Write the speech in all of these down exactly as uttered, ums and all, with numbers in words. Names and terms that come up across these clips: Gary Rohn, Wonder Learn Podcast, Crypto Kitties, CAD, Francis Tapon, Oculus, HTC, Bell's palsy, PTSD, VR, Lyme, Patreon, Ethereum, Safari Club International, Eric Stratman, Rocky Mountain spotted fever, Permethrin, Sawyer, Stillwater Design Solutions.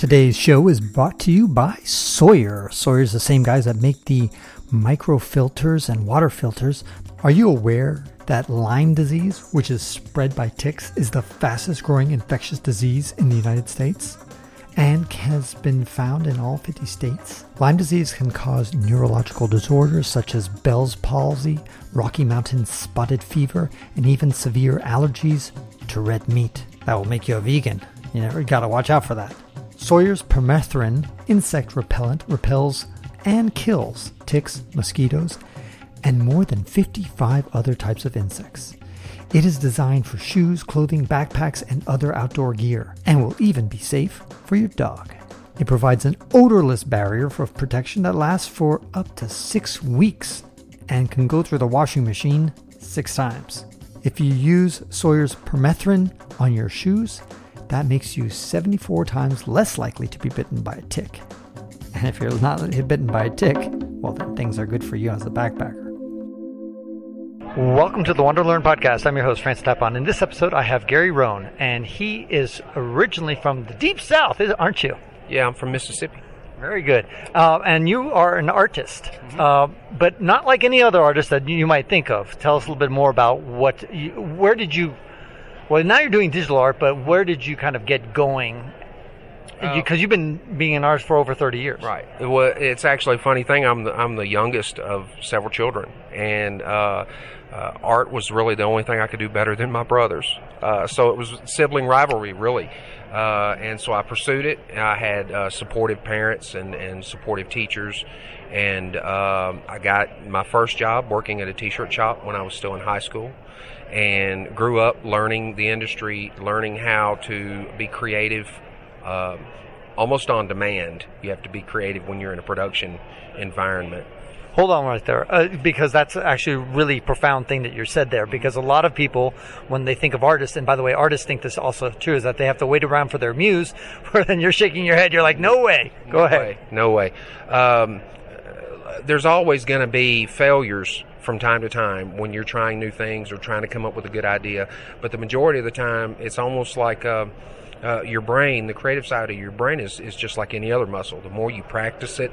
Today's show is brought to you by Sawyer. Sawyer is the same guys that make the micro filters and water filters. Are you aware that Lyme disease, which is spread by ticks, is the fastest growing infectious disease in the United States and has been found in all fifty states? Lyme disease can cause neurological disorders such as Bell's palsy, Rocky Mountain spotted fever, and even severe allergies to red meat. That will make you a vegan. You never gotta watch out for that. Sawyer's Permethrin insect repellent repels and kills ticks, mosquitoes, and more than fifty-five other types of insects. It is designed for shoes, clothing, backpacks, and other outdoor gear, and will even be safe for your dog. It provides an odorless barrier for protection that lasts for up to six weeks and can go through the washing machine six times. If you use Sawyer's Permethrin on your shoes, that makes you seventy-four times less likely to be bitten by a tick. And if you're not bitten by a tick, well, then things are good for you as a backpacker. Welcome to the Wonder Learn Podcast. I'm your host, Francis Tapon. In this episode, I have Gary Rohn, and he is originally from the Deep South, aren't you? Yeah, I'm from Mississippi. Very good. Uh, and you are an artist, mm-hmm. uh, but not like any other artist that you might think of. Tell us a little bit more about what, you, where did you... Well, now you're doing digital art, but where did you kind of get going? Because uh, you've been being an artist for over thirty years. Right. Well, it's actually a funny thing. I'm the, I'm the youngest of several children, and uh, uh, art was really the only thing I could do better than my brothers. Uh, so it was sibling rivalry, really. Uh, and so I pursued it. I had uh, supportive parents and, and supportive teachers. And um, I got my first job working at a t-shirt shop when I was still in high school, and grew up learning the industry, learning how to be creative, uh, almost on demand. You have to be creative when you're in a production environment. Hold on right there, uh, because that's actually a really profound thing that you said there, because a lot of people, when they think of artists, and by the way, artists think this also true, is that they have to wait around for their muse, where then you're shaking your head, you're like, no way, go no ahead. Way. No way. Um, There's always going to be failures from time to time when you're trying new things or trying to come up with a good idea. But the majority of the time, it's almost like uh, uh, your brain, the creative side of your brain is, is just like any other muscle. The more you practice it,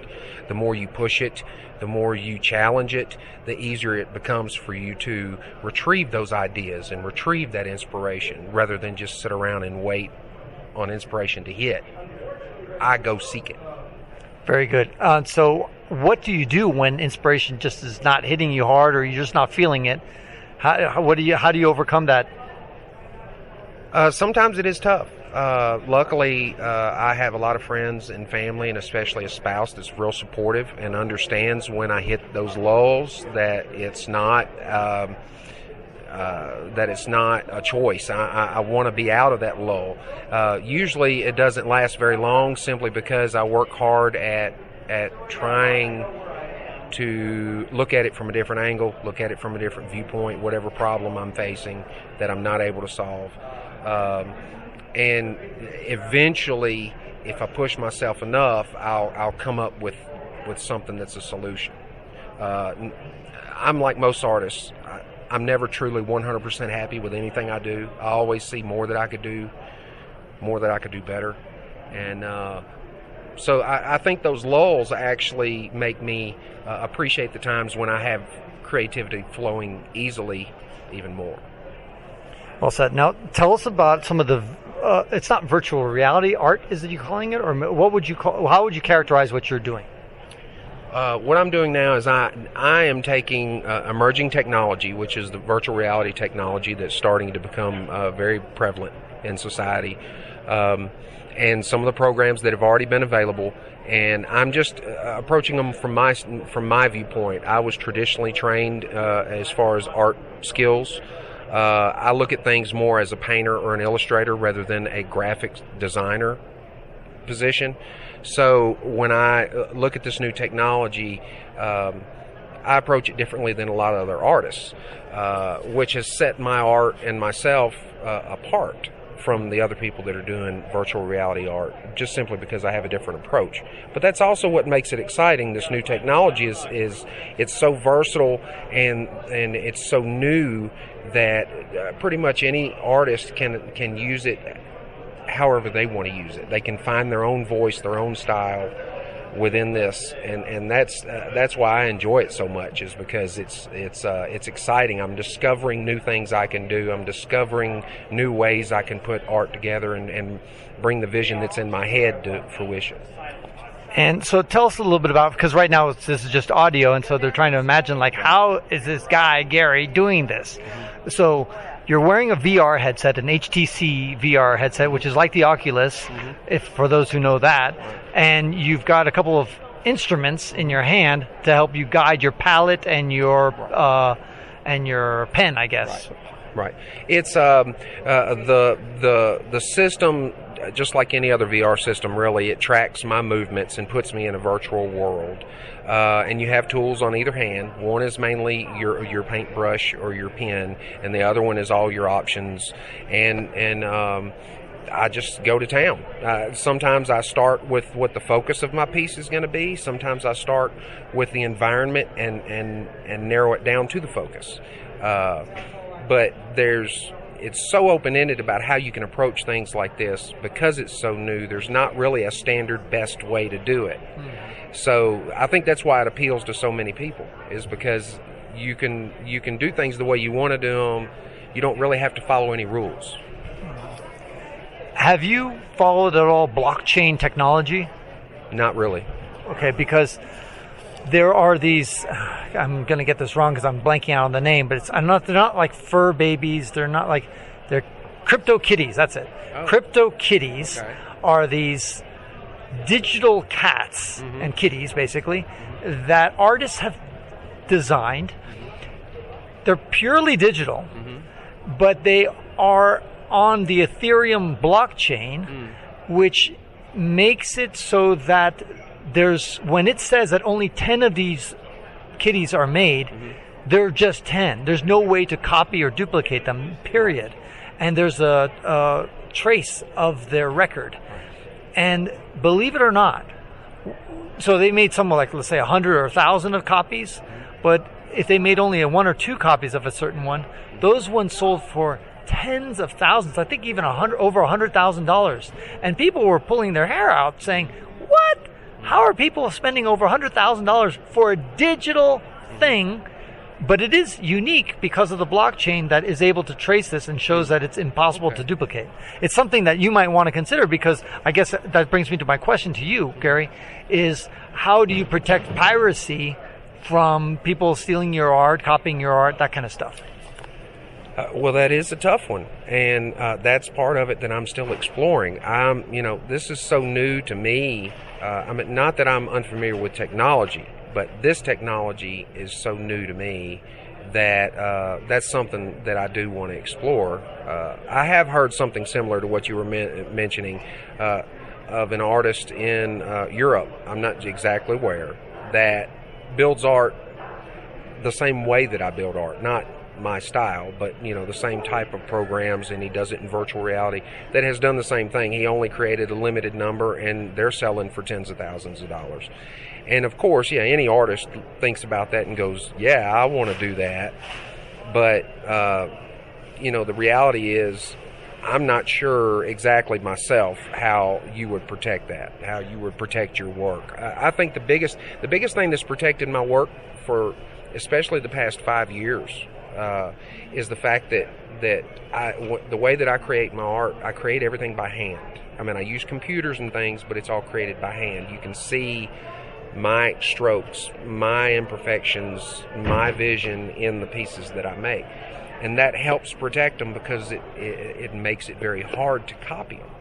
the more you push it, the more you challenge it, the easier it becomes for you to retrieve those ideas and retrieve that inspiration rather than just sit around and wait on inspiration to hit. I go seek it. Very good. Uh, so what do you do when inspiration just is not hitting you hard, or you're just not feeling it? How, how, what do you, how do you overcome that? Uh, sometimes it is tough. Uh, luckily, uh, I have a lot of friends and family, and especially a spouse that's real supportive and understands when I hit those lulls that it's not... Um, Uh, that it's not a choice. I, I, I want to be out of that lull. Uh, usually it doesn't last very long, simply because I work hard at at trying to look at it from a different angle, look at it from a different viewpoint, whatever problem I'm facing that I'm not able to solve. Um, and eventually, if I push myself enough, I'll, I'll come up with, with something that's a solution. Uh, I'm like most artists. I, I'm never truly one hundred percent happy with anything I do. I always see more that I could do, more that I could do better. And uh, so I, I think those lulls actually make me uh, appreciate the times when I have creativity flowing easily even more. Well said. Now, tell us about some of the, uh, it's not virtual reality art, is that you calling it? Or what would you call, how would you characterize what you're doing? Uh, what I'm doing now is I I am taking uh, emerging technology, which is the virtual reality technology that's starting to become uh, very prevalent in society, um, and some of the programs that have already been available, and I'm just uh, approaching them from my from my viewpoint. I was traditionally trained uh, as far as art skills. Uh, I look at things more as a painter or an illustrator rather than a graphic designer position. So when I look at this new technology, um, I approach it differently than a lot of other artists, uh, which has set my art and myself uh, apart from the other people that are doing virtual reality art, just simply because I have a different approach. But that's also what makes it exciting. This new technology is, is it's so versatile and and it's so new that uh, pretty much any artist can can use it however they want to use it. They can find their own voice, their own style within this, and and that's uh, that's why I enjoy it so much, is because it's it's uh, it's exciting. I'm discovering new things I can do. I'm discovering new ways I can put art together and, and bring the vision that's in my head to fruition. And so tell us a little bit about, because right now it's, this is just audio, and so they're trying to imagine, like, how is this guy, Gary, doing this? Mm-hmm. So you're wearing a V R headset, an H T C V R headset, which is like the Oculus, mm-hmm. if for those who know that, and you've got a couple of instruments in your hand to help you guide your palette and your uh, and your pen, I guess. Right. right. It's um, uh, the the the system. Just like any other V R system, really, it tracks my movements and puts me in a virtual world. Uh, and you have tools on either hand. One is mainly your your paintbrush or your pen, and the other one is all your options. And and um, I just go to town. Uh, sometimes I start with what the focus of my piece is going to be. Sometimes I start with the environment and and and narrow it down to the focus. Uh, but there's. It's so open-ended about how you can approach things like this because it's so new. There's not really a standard best way to do it. Mm-hmm. So I think that's why it appeals to so many people, is because you can you can do things the way you want to do them. You don't really have to follow any rules. Have you followed at all blockchain technology? Not really. Okay, because there are these, I'm going to get this wrong because I'm blanking out on the name, but it's, I'm not, they're not like fur babies. They're not like, they're Crypto Kitties. That's it. Oh. Crypto Kitties okay. are these digital cats mm-hmm. and kitties, basically, mm-hmm. that artists have designed. Mm-hmm. They're purely digital, mm-hmm. but they are on the Ethereum blockchain, mm. which makes it so that there's, when it says that only ten of these kitties are made, mm-hmm. they're just ten. There's no way to copy or duplicate them, period. And there's a, a trace of their record. And believe it or not, so they made somewhere like, let's say, one hundred or one thousand of copies, but if they made only a one or two copies of a certain one, those ones sold for tens of thousands, I think even one hundred, over one hundred thousand dollars. And people were pulling their hair out saying, what? How are people spending over one hundred thousand dollars for a digital thing? But it is unique because of the blockchain that is able to trace this and shows that it's impossible okay. to duplicate. It's something that you might want to consider, because I guess that brings me to my question to you, Gary, is how do you protect piracy from people stealing your art, copying your art, that kind of stuff? Uh, well, that is a tough one, and uh, that's part of it that I'm still exploring. I'm, you know, this is so new to me. Uh, I mean, not that I'm unfamiliar with technology, but this technology is so new to me that uh, that's something that I do want to explore. Uh, I have heard something similar to what you were men- mentioning uh, of an artist in uh, Europe. I'm not exactly where, that builds art the same way that I build art, not my style, but you know, the same type of programs, and he does it in virtual reality, that has done the same thing. He only created a limited number, and they're selling for tens of thousands of dollars. And of course, yeah, any artist thinks about that and goes, yeah, I want to do that. But uh, you know, the reality is, I'm not sure exactly myself how you would protect that, how you would protect your work. I, I think the biggest the biggest thing that's protected my work for especially the past five years Uh, is the fact that that I, w- the way that I create my art, I create everything by hand. I mean, I use computers and things, but it's all created by hand. You can see my strokes, my imperfections, my vision in the pieces that I make, and that helps protect them because it it, it makes it very hard to copy them.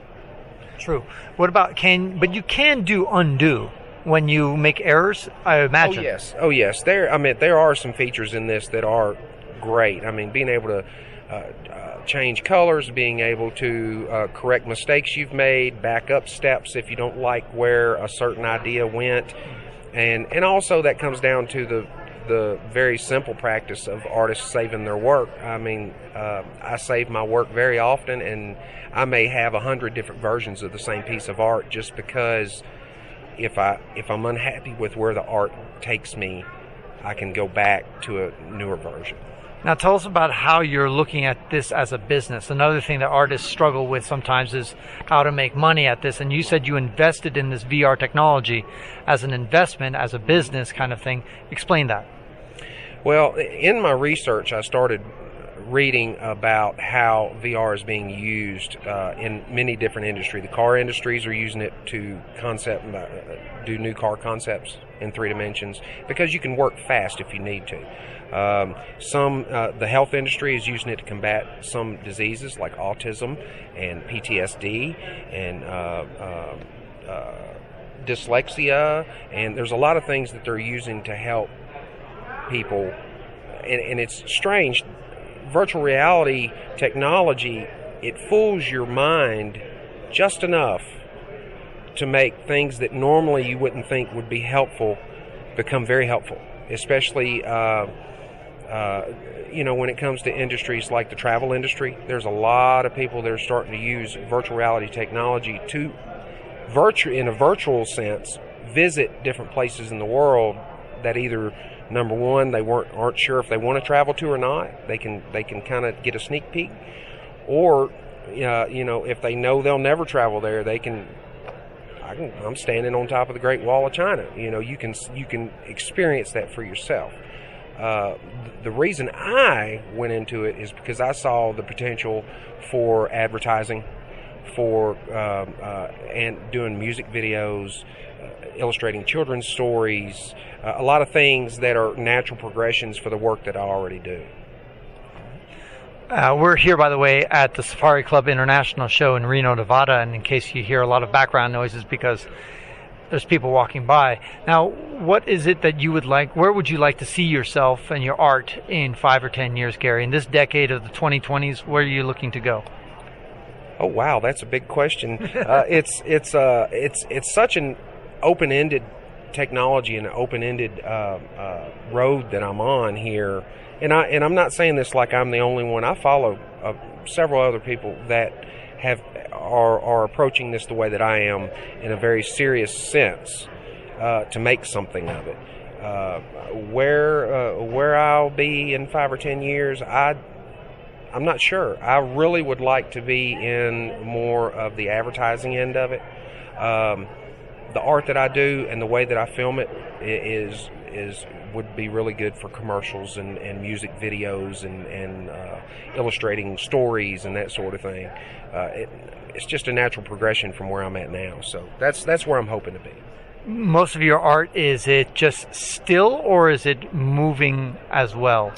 True. What about can? But you can do undo. When you make errors, I imagine. Oh yes. Oh yes. There. I mean, there are some features in this that are great. I mean, being able to uh, uh, change colors, being able to uh, correct mistakes you've made, back up steps if you don't like where a certain idea went, and and also that comes down to the the very simple practice of artists saving their work. I mean, uh, I save my work very often, and I may have a hundred different versions of the same piece of art just because if I if I'm unhappy with where the art takes me, I can go back to a newer version. Now tell us about how you're looking at this as a business. Another thing that artists struggle with sometimes is how to make money at this. And you said you invested in this V R technology as an investment, as a business kind of thing. Explain that. Well, in my research, I started reading about how V R is being used uh, in many different industries. The car industries are using it to concept uh, do new car concepts in three dimensions because you can work fast if you need to. Um, some uh, the health industry is using it to combat some diseases like autism and P T S D and uh, uh, uh, dyslexia, and there's a lot of things that they're using to help people. And, and it's strange. Virtual reality technology, it fools your mind just enough to make things that normally you wouldn't think would be helpful become very helpful, especially uh, uh, you know, when it comes to industries like the travel industry. There's a lot of people that are starting to use virtual reality technology to virtu- in a virtual sense visit different places in the world that either, number one, they weren't aren't sure if they want to travel to or not. They can they can kind of get a sneak peek, or uh, you know, if they know they'll never travel there, they can. I can I'm standing on top of the Great Wall of China. You know, you can you can experience that for yourself. Uh, the reason I went into it is because I saw the potential for advertising, for uh, uh, and doing music videos, illustrating children's stories, uh, a lot of things that are natural progressions for the work that I already do. Uh, we're here, by the way, at the Safari Club International show in Reno, Nevada, and in case you hear a lot of background noises because there's people walking by. Now, what is it that you would like, where would you like to see yourself and your art in five or ten years, Gary? In this decade of the twenty twenties, where are you looking to go? Oh, wow, that's a big question. uh, it's, it's, uh, it's, it's such an open-ended technology and an open-ended uh, uh, road that I'm on here, and I and I'm not saying this like I'm the only one. I follow uh, several other people that have are are approaching this the way that I am in a very serious sense uh, to make something of it. Uh, where uh, where I'll be in five or ten years, I I'm not sure. I really would like to be in more of the advertising end of it. Um, The art that I do and the way that I film it is is would be really good for commercials and, and music videos and, and uh, illustrating stories and that sort of thing. Uh, it, it's just a natural progression from where I'm at now. So that's that's where I'm hoping to be. Most of your art, is it just still or is it moving as well?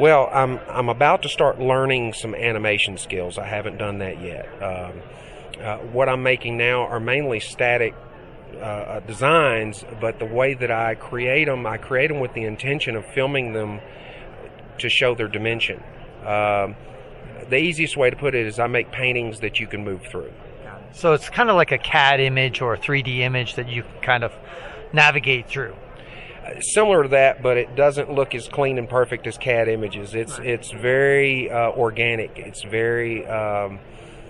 Well, I'm I'm about to start learning some animation skills. I haven't done that yet. Um, uh, what I'm making now are mainly static Uh, designs, but the way that I create them, I create them with the intention of filming them to show their dimension. Um, the easiest way to put it is I make paintings that you can move through. So it's kind of like a C A D image or a three D image that you can kind of navigate through. Uh, similar to that, but it doesn't look as clean and perfect as C A D images. It's right. It's very uh, organic. It's very um,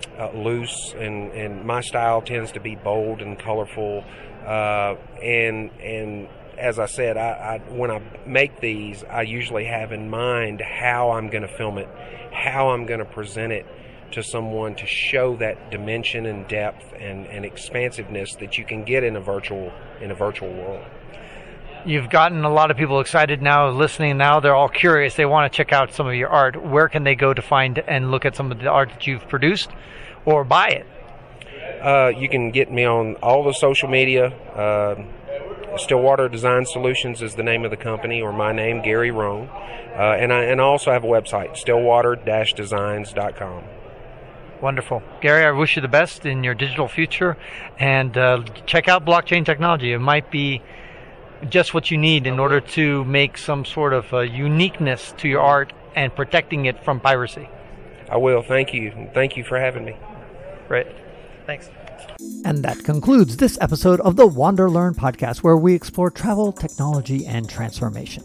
Uh, loose, and, and my style tends to be bold and colorful. Uh, and and as I said, I, I when I make these, I usually have in mind how I'm going to film it, how I'm going to present it to someone to show that dimension and depth and, and expansiveness that you can get in a virtual in a virtual world. You've gotten a lot of people excited now, listening now. They're all curious. They want to check out some of your art. Where can they go to find and look at some of the art that you've produced or buy it? Uh, you can get me on all the social media. Uh, Stillwater Design Solutions is the name of the company, or my name, Gary Rohn. Uh, and, I, and I also have a website, stillwater dash designs dot com. Wonderful. Gary, I wish you the best in your digital future. And uh, check out blockchain technology. It might be just what you need in order to make some sort of uh, uniqueness to your art and protecting it from piracy. I will. Thank you. Thank you for having me. Right. Thanks. And that concludes this episode of the Wonder Learn podcast, where we explore travel, technology, and transformation.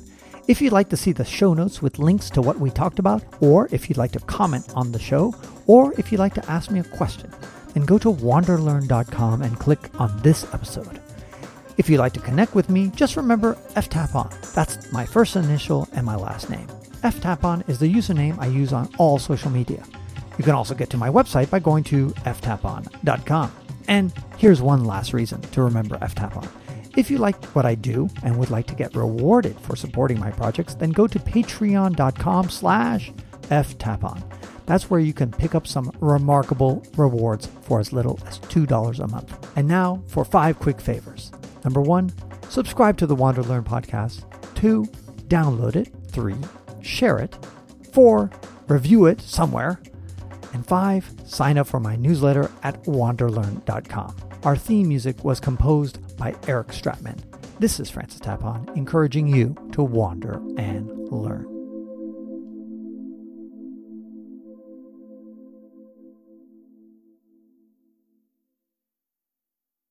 If you'd like to see the show notes with links to what we talked about, or if you'd like to comment on the show, or if you'd like to ask me a question, then go to wander learn dot com and click on this episode. If you'd like to connect with me, just remember F Tapon. That's my first initial and my last name. F Tapon is the username I use on all social media. You can also get to my website by going to f tapon dot com. And here's one last reason to remember F Tapon. If you like what I do and would like to get rewarded for supporting my projects, then go to patreon dot com slash f tapon. That's where you can pick up some remarkable rewards for as little as two dollars a month. And now for five quick favors. Number one, subscribe to the Wonder Learn Podcast. Two, download it. Three, share it. Four, review it somewhere. And five, sign up for my newsletter at wander learn dot com. Our theme music was composed by Eric Stratman. This is Francis Tapon, encouraging you to wander and learn.